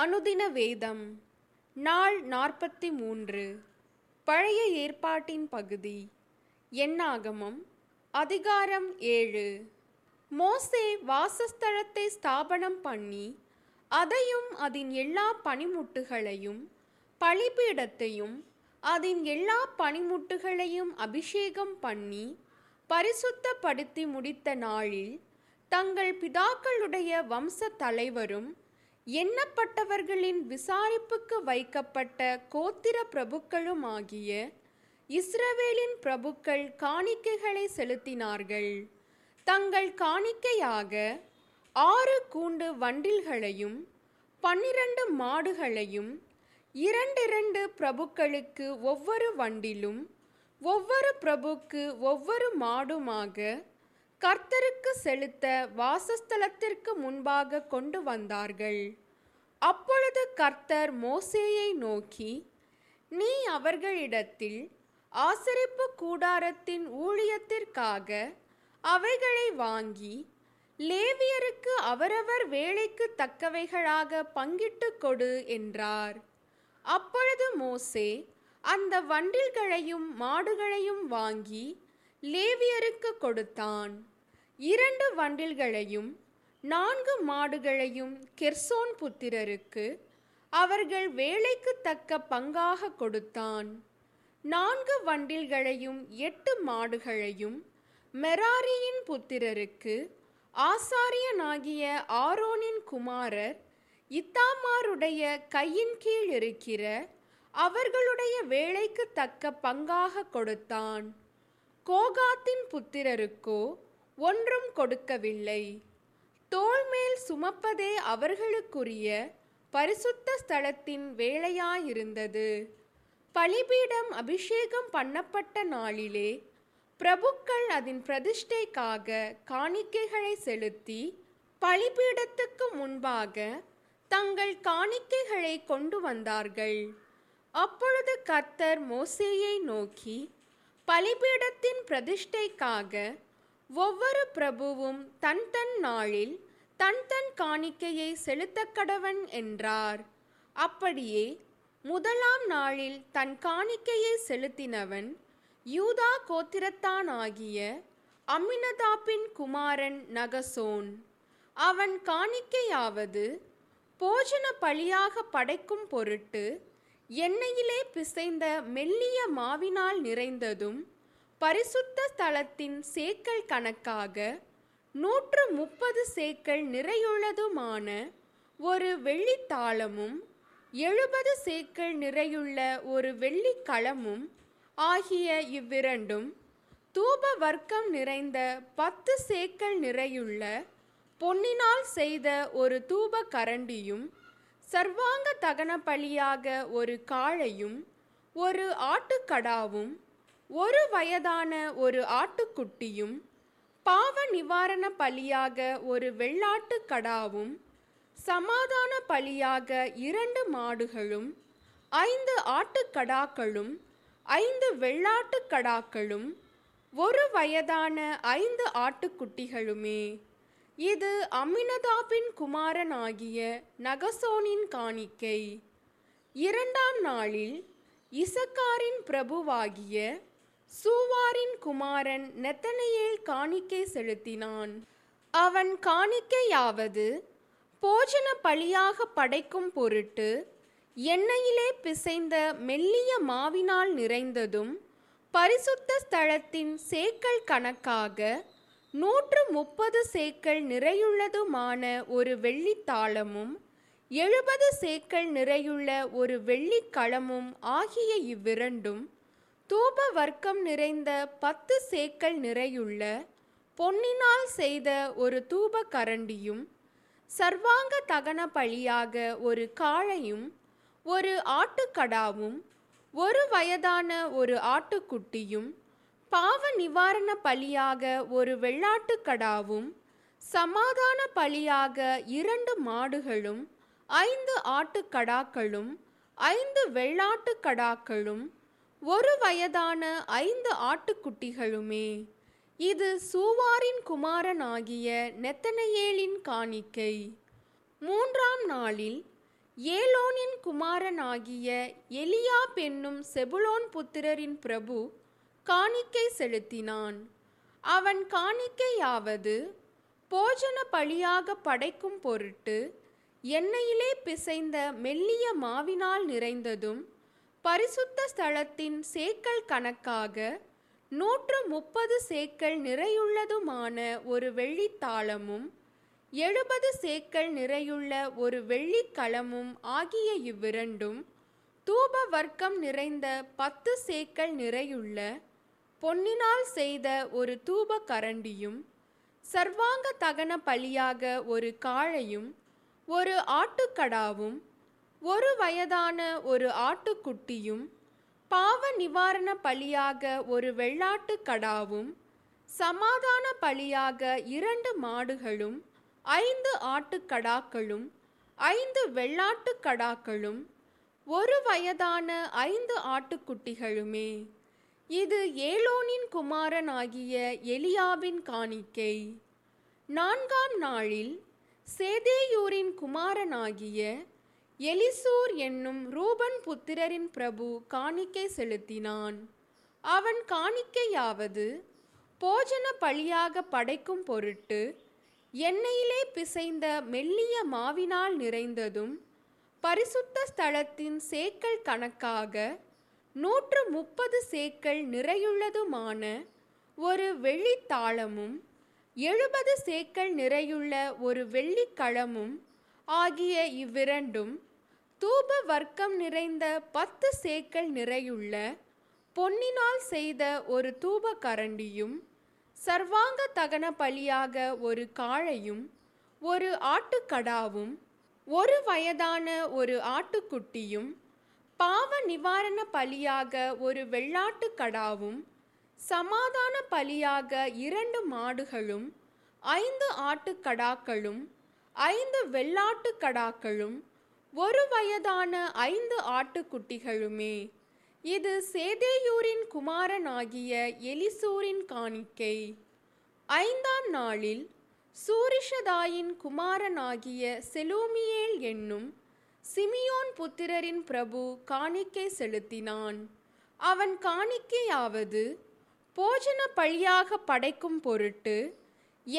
அனுதின வேதம் நாள் 43 பழைய ஏற்பாட்டின் பகுதி என்னாகமம் அதிகாரம் 7. மோசே வாசஸ்தலத்தை ஸ்தாபனம் பண்ணி அதையும் அதன் எல்லா பனிமுட்டுகளையும் பலிபீடத்தையும் அதன் எல்லா பனிமுட்டுகளையும் அபிஷேகம் பண்ணி பரிசுத்தப்படுத்தி முடித்த நாளில் தங்கள் பிதாக்களுடைய வம்ச தலைவரும் எண்ணப்பட்டவர்களின் விசாரிப்புக்கு வைக்கப்பட்ட கோத்திர பிரபுக்களும் ஆகிய இஸ்ரவேலின் பிரபுக்கள் காணிக்கைகளை செலுத்தினார்கள். தங்கள் காணிக்கையாக 6 கூண்டு வண்டில்களையும் 12 மாடுகளையும் 2 பிரபுக்களுக்கு ஒவ்வொரு வண்டிலும் ஒவ்வொரு பிரபுக்கு ஒவ்வொரு மாடுமாக கர்த்தருக்கு செலுத்த வாசஸ்தலத்திற்கு முன்பாக கொண்டு வந்தார்கள். அப்பொழுது கர்த்தர் மோசேயை நோக்கி, நீ அவர்களிடத்தில் ஆசரிப்பு கூடாரத்தின் ஊழியத்திற்காக அவைகளை வாங்கி லேவியருக்கு அவரவர் வேலைக்கு தக்கவைகளாக பங்கிட்டு கொடு என்றார். அப்பொழுது மோசே அந்த வண்டில்களையும் மாடுகளையும் வாங்கி லேவியருக்கு கொடுத்தான். 2 வண்டில்களையும் 4 மாடுகளையும் கெர்சோன் புத்திரருக்கு அவர்கள் வேலைக்கு தக்க பங்காக கொடுத்தான். 4 வண்டில்களையும் 8 மாடுகளையும் மெராரியின் புத்திரருக்கு ஆசாரியனாகிய ஆரோனின் குமாரர் இத்தாமாருடைய கையின் கீழ் இருக்கிற அவர்களுடைய வேலைக்கு தக்க பங்காக கொடுத்தான். கோகாத்தின் புத்திரருக்கோ ஒன்றும் கொடுக்கவில்லை. தோள்மேல் சுமப்பதே அவர்களுக்குரிய பரிசுத்த ஸ்தலத்தின் வேலையாயிருந்தது. பலிபீடம் அபிஷேகம் பண்ணப்பட்ட நாளிலே பிரபுக்கள் அதன் பிரதிஷ்டைக்காக காணிக்கைகளை செலுத்தி பலிபீடத்துக்கு முன்பாக தங்கள் காணிக்கைகளை கொண்டு வந்தார்கள். அப்பொழுது கர்த்தர் மோசேயை நோக்கி, பலிபீடத்தின் பிரதிஷ்டைக்காக ஒவ்வொரு பிரபுவும் தன் தன் நாளில் தன் தன் காணிக்கையை செலுத்தக்கடவன் என்றார். அப்படியே முதலாம் நாளில் தன் காணிக்கையை செலுத்தினவன் யூதா கோத்திரத்தானாகிய அம்மினதாபின் குமாரன் நகசோன். அவன் காணிக்கையாவது போஜன பலியாக படைக்கும் பொருட்டு எண்ணெயிலே பிசைந்த மெல்லிய மாவினால் நிறைந்ததும் பரிசுத்த ஸ்தலத்தின் சேக்கல் கணக்காக 130 சேக்கல் நிறையுள்ளதுமான ஒரு வெள்ளித்தாளமும் 70 சேக்கல் நிறையுள்ள ஒரு வெள்ளிக்களமும் ஆகிய இவ்விரண்டும் தூப வர்க்கம் நிறைந்த 10 சேக்கல் நிறையுள்ள பொன்னினால் செய்த ஒரு தூப கரண்டியும் சர்வாங்க தகன பலியாக ஒரு காளையும் ஒரு ஆட்டுக்கடாவும் 1 வயதான ஒரு ஆட்டுக்குட்டியும் பாவ நிவாரண பலியாக ஒரு வெள்ளாட்டுக்கடாவும் சமாதான பலியாக 2 மாடுகளும் 5 ஆட்டுக்கடாக்களும் 5 வெள்ளாட்டுக்கடாக்களும் 1 வயதான 5 ஆட்டுக்குட்டிகளுமே. இது அம்மினதாபின் குமாரன் ஆகிய நகசோனின் காணிக்கை. 2ஆம் நாளில் இசக்காரின் பிரபுவாகிய சூவாரின் குமாரன் நெத்தனையேல் காணிக்கை செலுத்தினான். அவன் காணிக்கையாவது போஜன பலியாக படைக்கும் பொருட்டு எண்ணெயிலே பிசைந்த மெல்லிய மாவினால் நிறைந்ததும் பரிசுத்த ஸ்தலத்தின் சேக்கல் கணக்காக 130 சேக்கல் நிறையுள்ளதுமான ஒரு வெள்ளித்தாளமும் 70 சேக்கல் நிறையுள்ள ஒரு வெள்ளிக்களமும் ஆகிய இவ்விரண்டும் தூப வர்க்கம் நிறைந்த 10 சேக்கல் நிறையுள்ள பொன்னினால் செய்த ஒரு தூப கரண்டியும் சர்வாங்க தகன பலியாக ஒரு காளையும் ஒரு ஆட்டுக்கடாவும் 1 வயதான ஒரு ஆட்டுக்குட்டியும் பாவ நிவாரண பலியாக ஒரு வெள்ளாட்டுக்கடாவும் சமாதான பலியாக 2 மாடுகளும் 5 ஆட்டுக்கடாக்களும் 5 வெள்ளாட்டுக்கடாக்களும் 1 வயதான 5 ஆட்டுக்குட்டிகளுமே. இது சூவாரின் குமாரன் ஆகிய நெத்தனையேலின் காணிக்கை. 3ஆம் நாளில் ஏலோனின் குமாரனாகிய எலியா என்னும் செபுலோன் புத்திரரின் பிரபு காணிக்கை செலுத்தினான். அவன் காணிக்கையாவது போஜன பலியாக படைக்கும் பொருட்டு எண்ணெயிலே பிசைந்த மெல்லிய மாவினால் நிறைந்ததும் பரிசுத்த ஸ்தலத்தின் சேக்கல் கணக்காக 130 சேக்கல் நிறையுள்ளதுமான ஒரு வெள்ளித்தாளமும் 70 சேக்கல் நிறையுள்ள ஒரு வெள்ளிக்களமும் ஆகிய இவ்விரண்டும் தூப வர்க்கம் நிறைந்த 10 சேக்கல் நிறையுள்ள பொன்னினால் செய்த ஒரு தூப கரண்டியும் சர்வாங்க தகன பலியாக ஒரு காளையும் ஒரு ஆட்டுக்கடாவும் 1 வயதான ஒரு ஆட்டுக்குட்டியும் பாவ நிவாரண பலியாக ஒரு வெள்ளாட்டுக்கடாவும் சமாதான பலியாக 2 மாடுகளும் 5 ஆட்டுக்கடாக்களும் 5 வெள்ளாட்டுக்கடாக்களும் 1 வயதான 5 ஆட்டுக்குட்டிகளுமே. இது ஏலோனின் குமாரன் ஆகிய எலியாவின் காணிக்கை. 4ஆம் நாளில் சேதேயூரின் குமாரனாகிய எலிசூர் என்னும் ரூபன் புத்திரரின் பிரபு காணிக்கை செலுத்தினான். அவன் காணிக்கையாவது போஜன பலியாக படைக்கும் பொருட்டு எண்ணெயிலே பிசைந்த மெல்லிய மாவினால் நிறைந்ததும் பரிசுத்த ஸ்தலத்தின் சேக்கல் கணக்காக 130 சேக்கல் நிறையுள்ளதுமான ஒரு வெள்ளித்தாளமும் 70 சேக்கல் நிறையுள்ள ஒரு வெள்ளிக்களமும் ஆகிய இவ்விரண்டும் தூப வர்க்கம் நிறைந்த 10 சேக்கல் நிறையுள்ள பொன்னினால் செய்த ஒரு தூப கரண்டியும் சர்வாங்க தகன பலியாக ஒரு காளையும் ஒரு ஆட்டுக்கடாவும் 1 வயதான ஒரு ஆட்டுக்குட்டியும் பாவ நிவாரண பலியாக ஒரு வெள்ளாட்டுக்கடாவும் சமாதான பலியாக 2 மாடுகளும் 5 ஆட்டுக்கடாக்களும் 5 வெள்ளாட்டுக்கடாக்களும் 1 வயதான 5 ஆட்டுக்குட்டிகளுமே. இது சேதேயூரின் குமாரனாகிய எலிசூரின் காணிக்கை. 5ஆம் நாளில் சூரிஷதாயின் குமாரனாகிய செலூமியேல் என்னும் சிமியோன் புத்திரரின் பிரபு காணிக்கை செலுத்தினான். அவன் காணிக்கையாவது போஜன பலியாக படைக்கும் பொருட்டு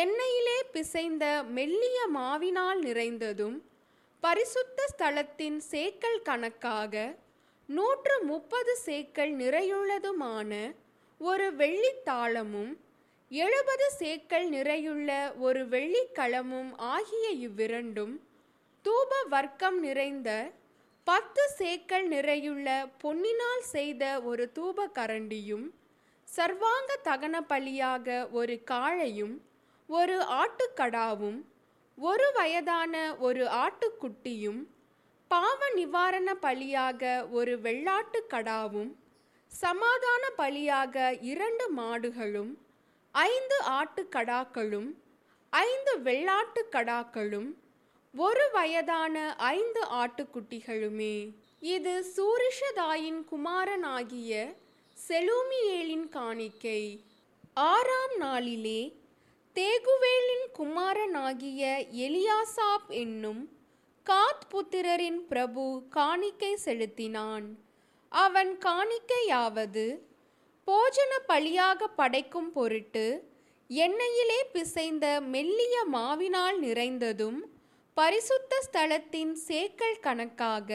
எண்ணெயிலே பிசைந்த மெல்லிய மாவினால் நிறைந்ததும் பரிசுத்த ஸ்தலத்தின் சேக்கல் கணக்காக 130 சேக்கல் நிறையுள்ளதுமான ஒரு வெள்ளித்தாளமும் 70 சேக்கல் நிறையுள்ள ஒரு வெள்ளிக்களமும் ஆகிய இவ்விரண்டும் தூப வர்க்கம் நிறைந்த 10 சேக்கல் நிறையுள்ள பொன்னினால் செய்த ஒரு தூப கரண்டியும் சர்வாங்க தகன பலியாக ஒரு காளையும் ஒரு ஆட்டுக்கடாவும் 1 வயதான ஒரு ஆட்டுக்குட்டியும் பாவ நிவாரண பலியாக ஒரு வெள்ளாட்டுக்கடாவும் சமாதான பலியாக 2 மாடுகளும் 5 ஆட்டுக்கடாக்களும் 5 வெள்ளாட்டுக்கடாக்களும் 1 வயதான 5 ஆட்டுக்குட்டிகளுமே. இது சூரிஷதாயின் குமாரனாகிய செலூமியேலின் காணிக்கை. 6ஆம் நாளிலே தேகுவேலின் குமாரனாகிய எலியாசாப் என்னும் காத் புத்திரரின் பிரபு காணிக்கை செலுத்தினான். அவன் காணிக்கையாவது போஜன பலியாக படைக்கும் பொருட்டு எண்ணெயிலே பிசைந்த மெல்லிய மாவினால் நிறைந்ததும் பரிசுத்த ஸ்தலத்தின் சேக்கல் கணக்காக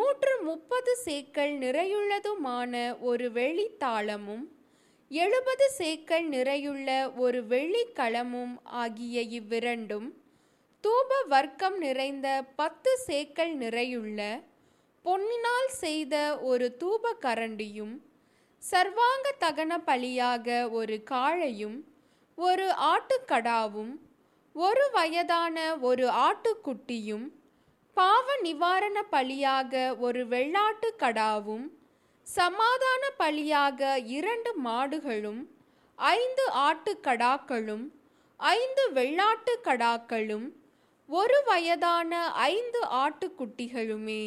130 சேக்கல் நிறையுள்ளதுமான ஒரு வெள்ளித்தாளமும் 70 சேக்கல் நிறையுள்ள ஒரு வெள்ளிக்களமும் ஆகிய இவ்விரண்டும் தூப வர்க்கம் நிறைந்த 10 சேக்கல் நிறையுள்ள பொன்னினால் செய்த ஒரு தூப கரண்டியும் சர்வாங்க தகன பலியாக ஒரு காளையும் ஒரு ஆட்டுக்கடாவும் 1 வயதான ஒரு ஆட்டுக்குட்டியும் பாவ நிவாரண பலியாக ஒரு வெள்ளாட்டுக்கடாவும் சமாதான பலியாக 2 மாடுகளும் 5 ஆட்டுக்கடாக்களும் 5 வெள்ளாட்டுக்கடாக்களும் 1 வயதான 5 ஆட்டுக்குட்டிகளுமே.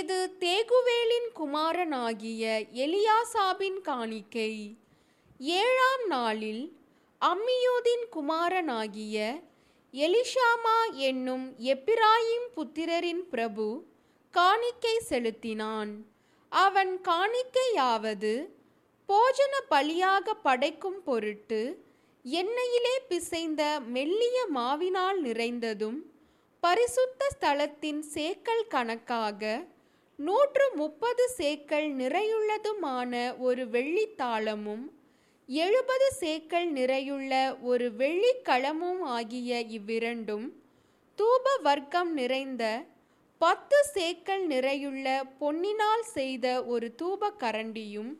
இது தேகுவேலின் குமாரனாகிய எலியாசாபின் காணிக்கை. 7ஆம் நாளில் அம்மியூதின் குமாரனாகிய எலிஷாமா என்னும் எப்பிராயிம் புத்திரரின் பிரபு காணிக்கை செலுத்தினான். அவன் காணிக்கையாவது போஜன பலியாக படைக்கும் பொருட்டு எண்ணெயிலே பிசைந்த மெல்லிய மாவினால் நிறைந்ததும் பரிசுத்த ஸ்தலத்தின் சேக்கல் கணக்காக 130 சேக்கல் நிறையுள்ளதுமான ஒரு வெள்ளித்தாளமும் 70 சேக்கல் நிறையுள்ள ஒரு வெள்ளிக்களமும் ஆகிய இவ்விரண்டும் தூப வர்க்கம் நிறைந்த 10 சேக்கல் நிறையுள்ள பொன்னினால் செய்த ஒரு தூப கரண்டியும்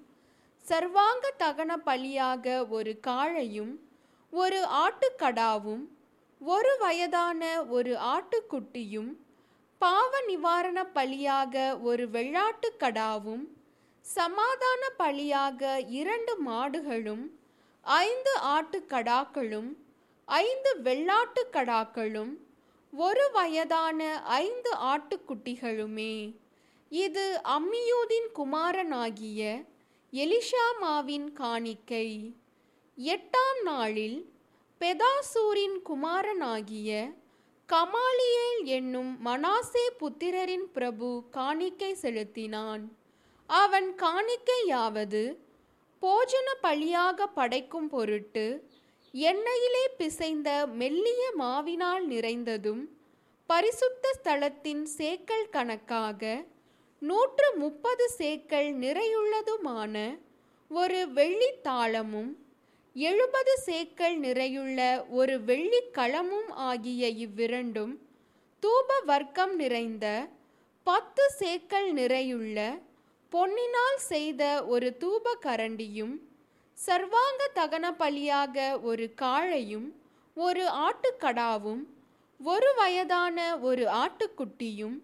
சர்வாங்க தகன பலியாக ஒரு காளையும் ஒரு ஆட்டுக்கடாவும் 1 வயதான ஒரு ஆட்டுக்குட்டியும் பாவ நிவாரண பலியாக ஒரு வெள்ளாட்டுக்கடாவும் சமாதான பலியாக 2 மாடுகளும் 5 ஆட்டுக்கடாக்களும் 5 வெள்ளாட்டுக்கடாக்களும் 1 வயதான 5 ஆட்டுக்குட்டிகளுமே. இது அம்மியூதின் குமாரனாகிய எலிஷாமாவின் காணிக்கை. 8ஆம் நாளில் பெதாசூரின் குமாரனாகிய கமாலியேல் என்னும் மனாசே புத்திரரின் பிரபு காணிக்கை செலுத்தினான். அவன் காணிக்கையாவது போஜன பலியாக படைக்கும் பொருட்டு எண்ணெயிலே பிசைந்த மெல்லிய மாவினால் நிறைந்ததும் பரிசுத்த ஸ்தலத்தின் சேக்கல் கணக்காக 130 சேக்கல் நிறையுள்ளதுமான ஒரு வெள்ளித்தாளமும் 70 சேக்கல் நிறையுள்ள ஒரு வெள்ளிக்களமும் ஆகிய இவ்விரண்டும் தூப வர்க்கம் நிறைந்த 10 சேக்கல் நிறையுள்ள பொன்னினால் செய்த ஒரு தூப கரண்டியும் சர்வாங்க தகன பலியாக ஒரு காளையும் ஒரு ஆட்டுக்கடாவும் 1 வயதான ஒரு ஆட்டுக்குட்டியும்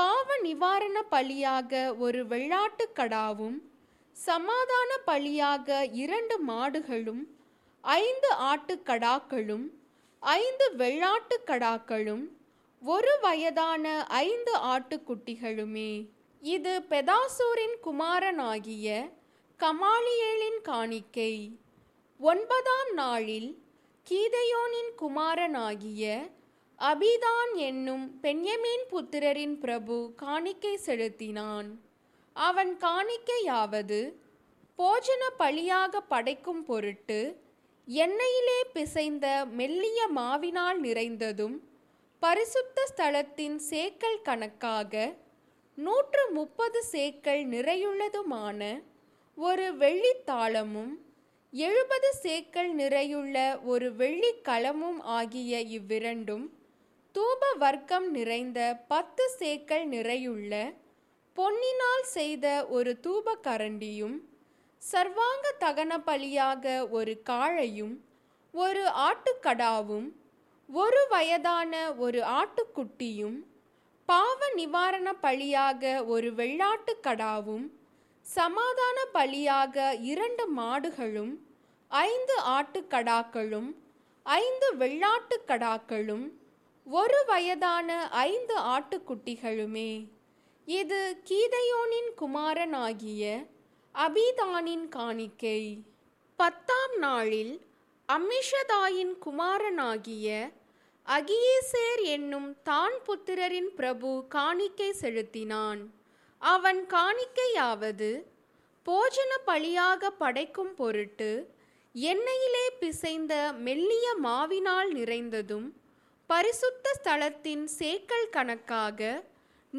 பாவ நிவாரண பலியாக ஒரு வெள்ளாட்டுக்கடாவும் சமாதான பலியாக 2 மாடுகளும் 5 ஆட்டுக்கடாக்களும் 5 வெள்ளாட்டுக்கடாக்களும் 1 வயதான 5 ஆட்டுக்குட்டிகளுமே. இது பெதாசூரின் குமாரனாகிய கமாலியேலின் காணிக்கை. 9ஆம் நாளில் கீதையோனின் குமாரனாகிய அபிதான் என்னும் பென்யமீன் புத்திரரின் பிரபு காணிக்கை செலுத்தினான். அவன் காணிக்கையாவது போஜன பலியாக படைக்கும் பொருட்டு எண்ணெயிலே பிசைந்த மெல்லிய மாவினால் நிறைந்ததும் பரிசுத்த ஸ்தலத்தின் சேக்கல் கணக்காக 130 சேக்கல் நிறையுள்ளதுமான ஒரு வெள்ளித்தாளமும் 70 சேக்கல் நிறையுள்ள ஒரு வெள்ளிக்களமும் ஆகிய இவ்விரண்டும் தூப வர்க்கம் நிறைந்த 10 சேக்கல் நிறையுள்ள பொன்னினால் செய்த ஒரு தூப கரண்டியும் சர்வாங்க தகன பலியாக ஒரு காளையும் ஒரு ஆட்டுக்கடாவும் 1 வயதான ஒரு ஆட்டுக்குட்டியும் பாவ நிவாரண பலியாக ஒரு வெள்ளாட்டுக்கடாவும் சமாதான பலியாக 2 மாடுகளும் 5 ஆட்டுக்கடாக்களும் 5 வெள்ளாட்டுக்கடாக்களும் 1 வயதான 5 ஆட்டுக்குட்டிகளுமே. இது கீதையோனின் குமாரனாகிய அபிதானின் காணிக்கை. 10ஆம் நாளில் அம்மிஷதாயின் குமாரனாகிய அகீசேர் என்னும் தான் புத்திரரின் பிரபு காணிக்கை செலுத்தினான். அவன் காணிக்கையாவது போஜன பலியாக படைக்கும் பொருட்டு எண்ணெயிலே பிசைந்த மெல்லிய மாவினால் நிறைந்ததும் பரிசுத்த ஸ்தலத்தின் சேக்கல் கணக்காக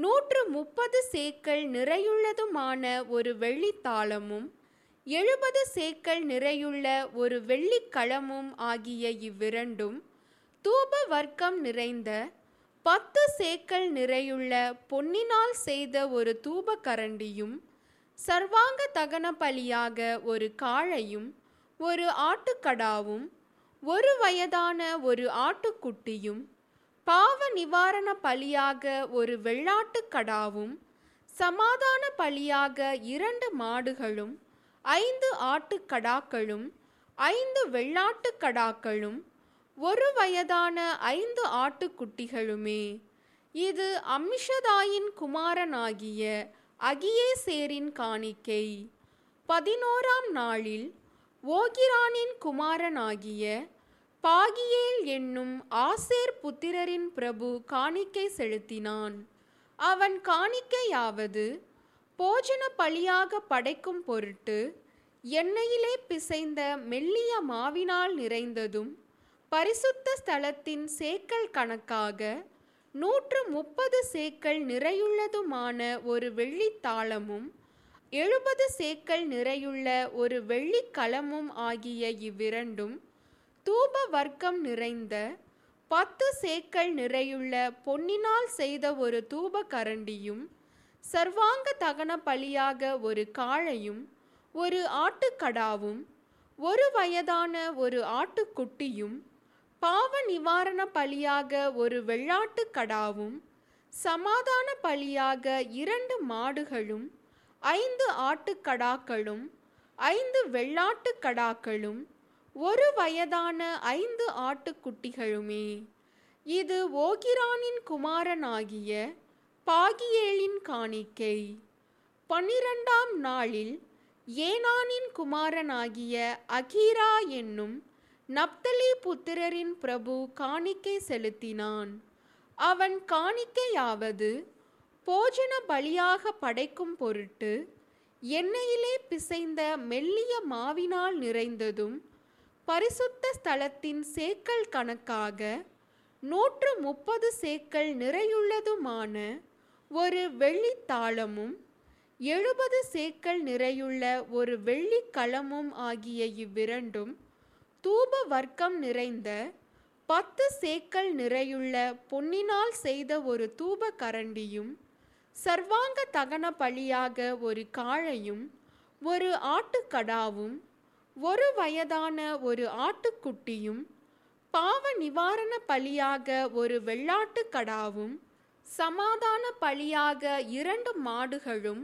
130 சேக்கல் நிறையுள்ளதுமான ஒரு வெள்ளித்தாளமும் 70 சேக்கல் நிறையுள்ள ஒரு வெள்ளிக்களமும் ஆகிய இவ்விரண்டும் தூப வர்க்கம் நிறைந்த 10 சேக்கல் நிறையுள்ள பொன்னினால் செய்த ஒரு தூப கரண்டியும் சர்வாங்க தகன பலியாக ஒரு காளையும் ஒரு ஆட்டுக்கடாவும் 1 வயதான ஒரு ஆட்டுக்குட்டியும் பாவ நிவாரண பலியாக ஒரு வெள்ளாட்டுக்கடாவும் சமாதான பலியாக 2 மாடுகளும் 5 ஆட்டுக்கடாக்களும் 5 வெள்ளாட்டுக்கடாக்களும் 1 வயதான 5 ஆட்டுக்குட்டிகளுமே. இது அம்மிஷதாயின் குமாரனாகிய அகியேசேரின் காணிக்கை. 11ஆம் நாளில் ஓகிரானின் குமாரனாகிய பாகியேல் என்னும் ஆசேர் புத்திரரின் பிரபு காணிக்கை செலுத்தினான். அவன் காணிக்கையாவது போஜன பலியாக படைக்கும் பொருட்டு எண்ணெயிலே பிசைந்த மெல்லிய மாவினால் நிறைந்ததும் பரிசுத்த ஸ்தலத்தின் சேக்கல் கணக்காக 130 சேக்கல் நிறையுள்ளதுமான ஒரு வெள்ளித்தாளமும் 70 சேக்கல் நிறையுள்ள ஒரு வெள்ளிக்கலமும் ஆகிய இவ்விரண்டும் தூப வர்க்கம் நிறைந்த 10 சேக்கல் நிறையுள்ள பொன்னினால் செய்த ஒரு தூப கரண்டியும் சர்வாங்க தகன பலியாக ஒரு காளையும் ஒரு ஆட்டுக்கடாவும் 1 வயதான ஒரு ஆட்டுக்குட்டியும் பாவ நிவாரண பலியாக ஒரு வெள்ளாட்டுக்கடாவும் சமாதான பலியாக 2 மாடுகளும் 5 ஆட்டுக்கடாக்களும் 5 வெள்ளாட்டுக்கடாக்களும் 1 வயதான 5 ஆட்டுக்குட்டிகளுமே. இது ஓகிரானின் குமாரனாகிய பாகியேலின் காணிக்கை. 12ஆம் நாளில் ஏனானின் குமாரனாகிய அகீரா என்னும் நப்தலி புத்திரரின் பிரபு காணிக்கை செலுத்தினான். அவன் காணிக்கையாவது போஜன பலியாக படைக்கும் பொருட்டு எண்ணெயிலே பிசைந்த மெல்லிய மாவினால் நிறைந்ததும் பரிசுத்த ஸ்தலத்தின் சேக்கல் கணக்காக 130 சேக்கல் நிறையுள்ளதுமான ஒரு வெள்ளித்தாளமும் 70 சேக்கல் நிறையுள்ள ஒரு வெள்ளிக்கலமும் ஆகிய இவ்விரண்டும் தூப வர்க்கம் நிறைந்த 10 சேக்கல் நிறையுள்ள பொன்னினால் செய்த ஒரு தூப கரண்டியும் சர்வாங்க தகன பலியாக ஒரு காளையும் ஒரு ஆட்டுக்கடாவும் 1 வயதான ஒரு ஆட்டுக்குட்டியும் பாவ நிவாரண பலியாக ஒரு வெள்ளாட்டுக்கடாவும் சமாதான பலியாக 2 மாடுகளும்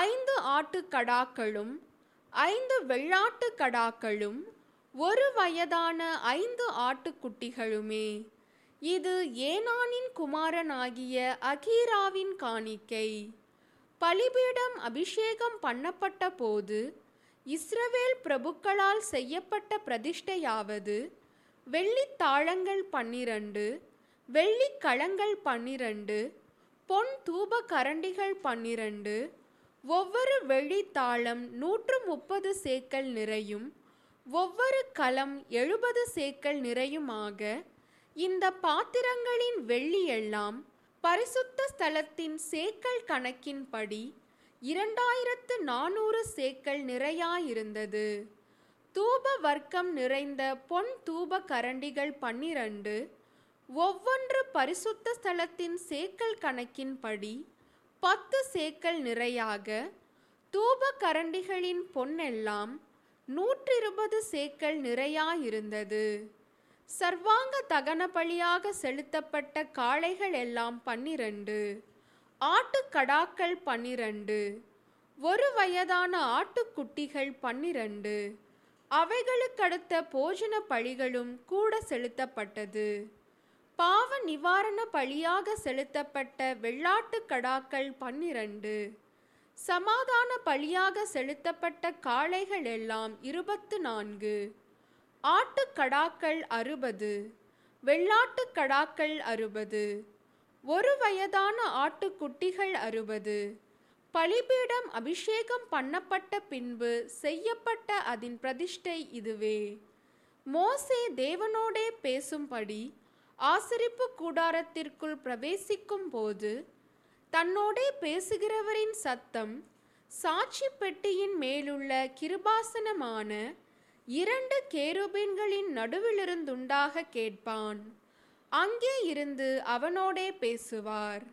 5 ஆட்டுக்கடாக்களும் 5 வெள்ளாட்டுக்கடாக்களும் 1 வயதான 5 ஆட்டுக்குட்டிகளுமே. இது ஏனானின் குமாரனாகிய அகீராவின் காணிக்கை. பலிபீடம் அபிஷேகம் பண்ணப்பட்ட போது இஸ்ரவேல் பிரபுக்களால் செய்யப்பட்ட பிரதிஷ்டையாவது வெள்ளித்தாளங்கள் 12, வெள்ளிக்கலங்கள் 12, பொன் தூப கரண்டிகள் 12, ஒவ்வொரு வெள்ளித்தாளம் 130 சேக்கல் நிறையும் ஒவ்வொரு கலம் 70 சேக்கல் நிறையுமாக இந்த பாத்திரங்களின் வெள்ளி எல்லாம் பரிசுத்த ஸ்தலத்தின் சேக்கல் கணக்கின்படி 2400 சேக்கல் நிறையாயிருந்தது. தூப வர்க்கம் நிறைந்த பொன் தூப கரண்டிகள் 12 ஒவ்வொன்று பரிசுத்த ஸ்தலத்தின் சேக்கல் கணக்கின்படி 10 சேக்கல் நிறையாக தூப கரண்டிகளின் பொன்னெல்லாம் 120 சேக்கல் நிறையாயிருந்தது. சர்வாங்க தகன பலியாக செலுத்தப்பட்ட காளைகள் எல்லாம் 12, ஆட்டுக்கடாக்கள் 12, 1 வயதான ஆட்டுக்குட்டிகள் 12, அவைகளுக்கடுத்த போஜன பலிகளும் கூட செலுத்தப்பட்டது. பாவ நிவாரண பலியாக செலுத்தப்பட்ட வெள்ளாட்டுக்கடாக்கள் 12, சமாதான பலியாக செலுத்தப்பட்ட காளைகள் எல்லாம் 24, ஆட்டுக்கடாக்கள் 60, வெள்ளாட்டுக்கடாக்கள் 60, 1 வயதான ஆட்டுக்குட்டிகள் 60. பலிபீடம் அபிஷேகம் பண்ணப்பட்ட பின்பு செய்யப்பட்ட அதன் பிரதிஷ்டை இதுவே. மோசே தேவனோடே பேசும்படி ஆசரிப்பு கூடாரத்திற்குள் பிரவேசிக்கும் போது தன்னோடே பேசுகிறவரின் சத்தம் சாட்சி பெட்டியின் மேலுள்ள கிருபாசனமான 2 கேருபீன்களின் நடுவிலிருந்துண்டாக கேட்பான். அங்கே இருந்து அவனோடே பேசுவார்.